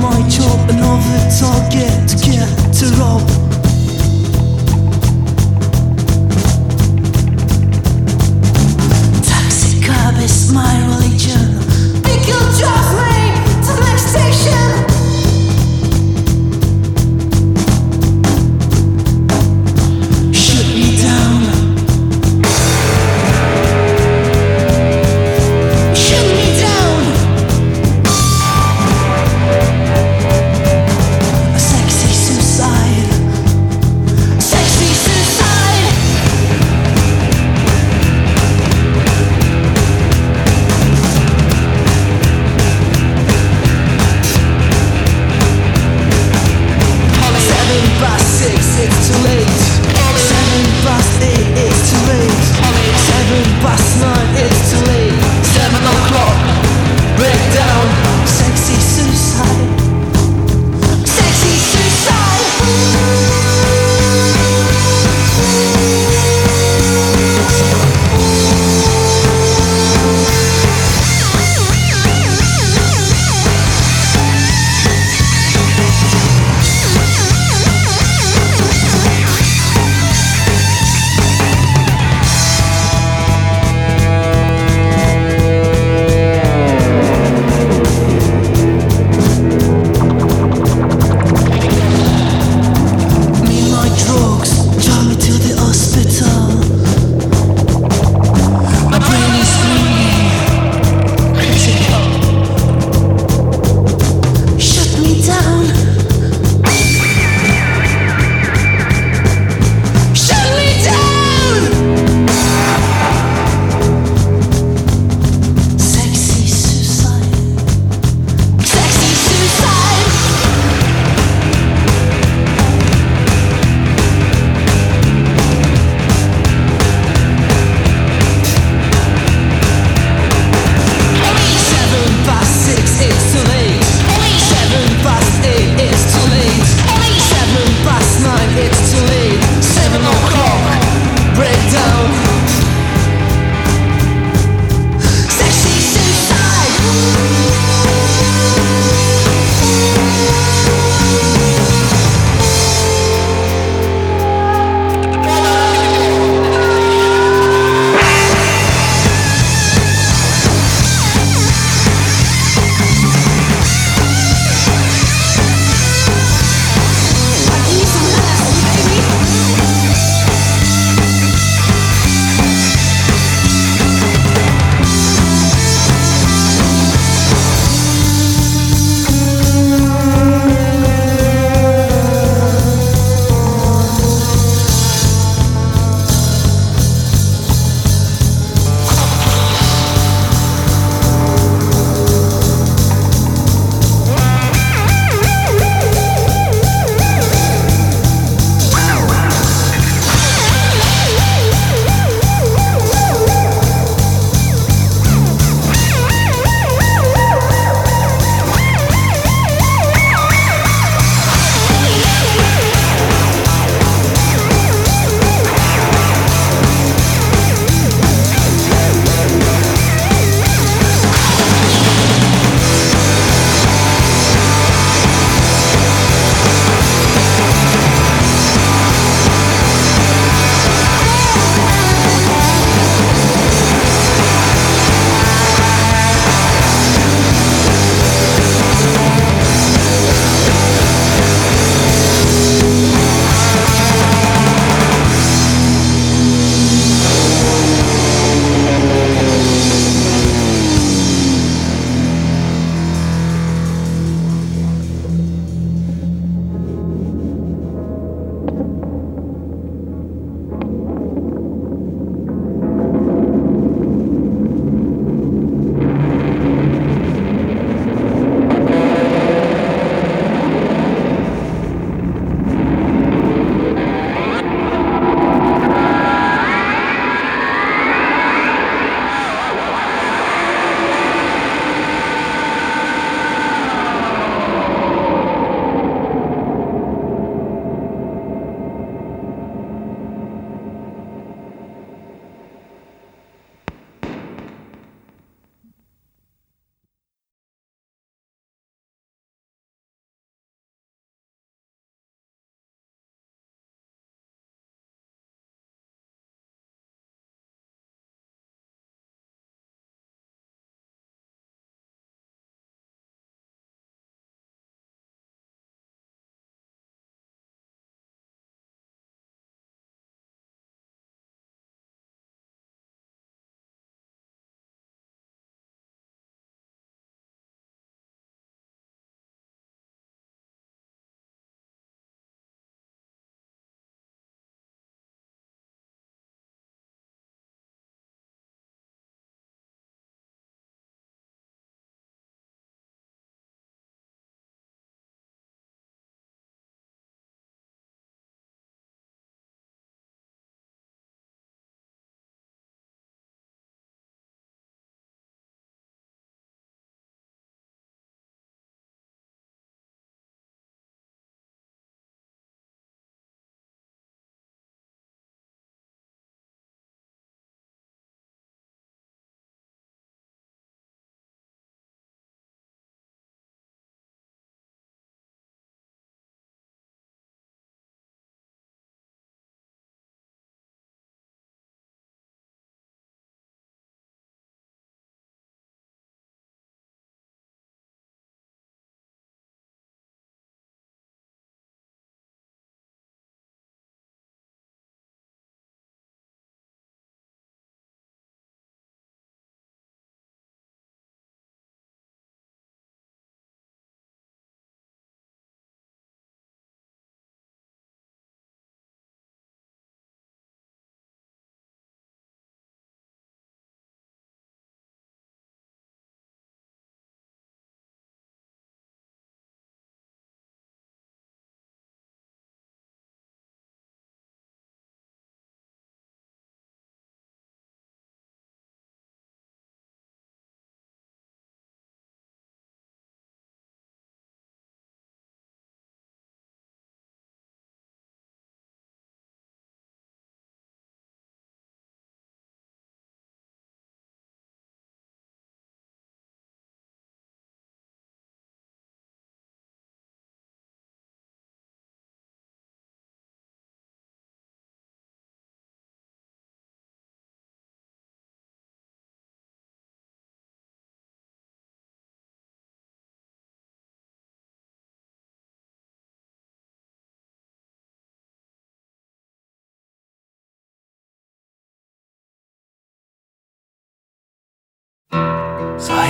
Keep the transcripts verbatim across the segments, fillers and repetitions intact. my job, another target to get to rob. Taxi cab is my religion. Think you'll drive me to the next station. Shoot me down. Shoot me down. A sex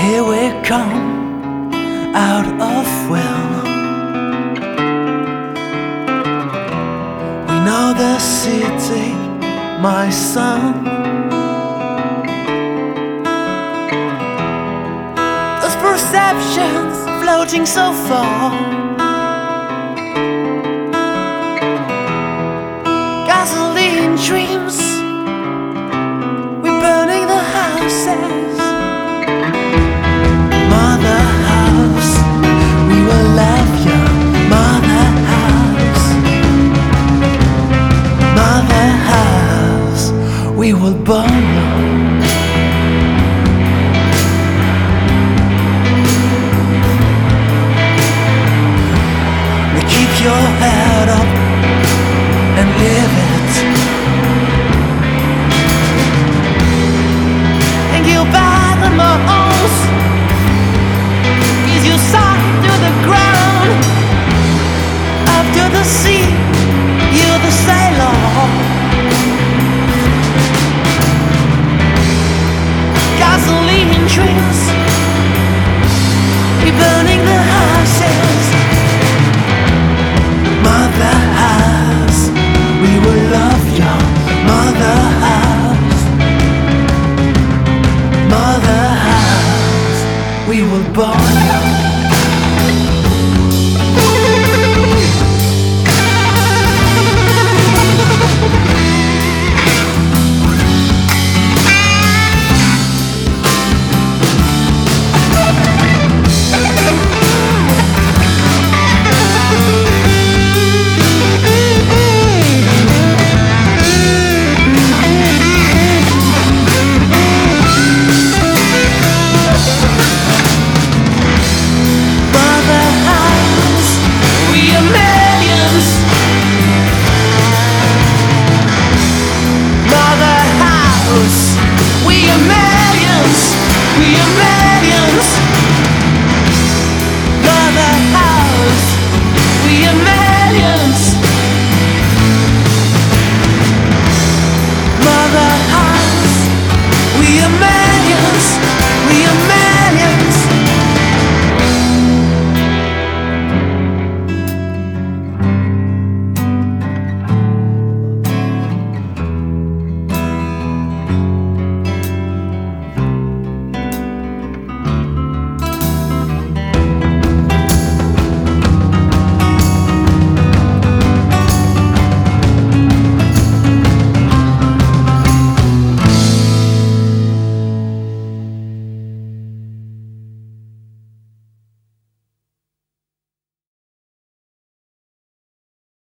Here we come out of well. We know the city, my son. Those perceptions floating so far. Gasoline dreams, we're burning the houses. We will burn them. Keep your head up and live it.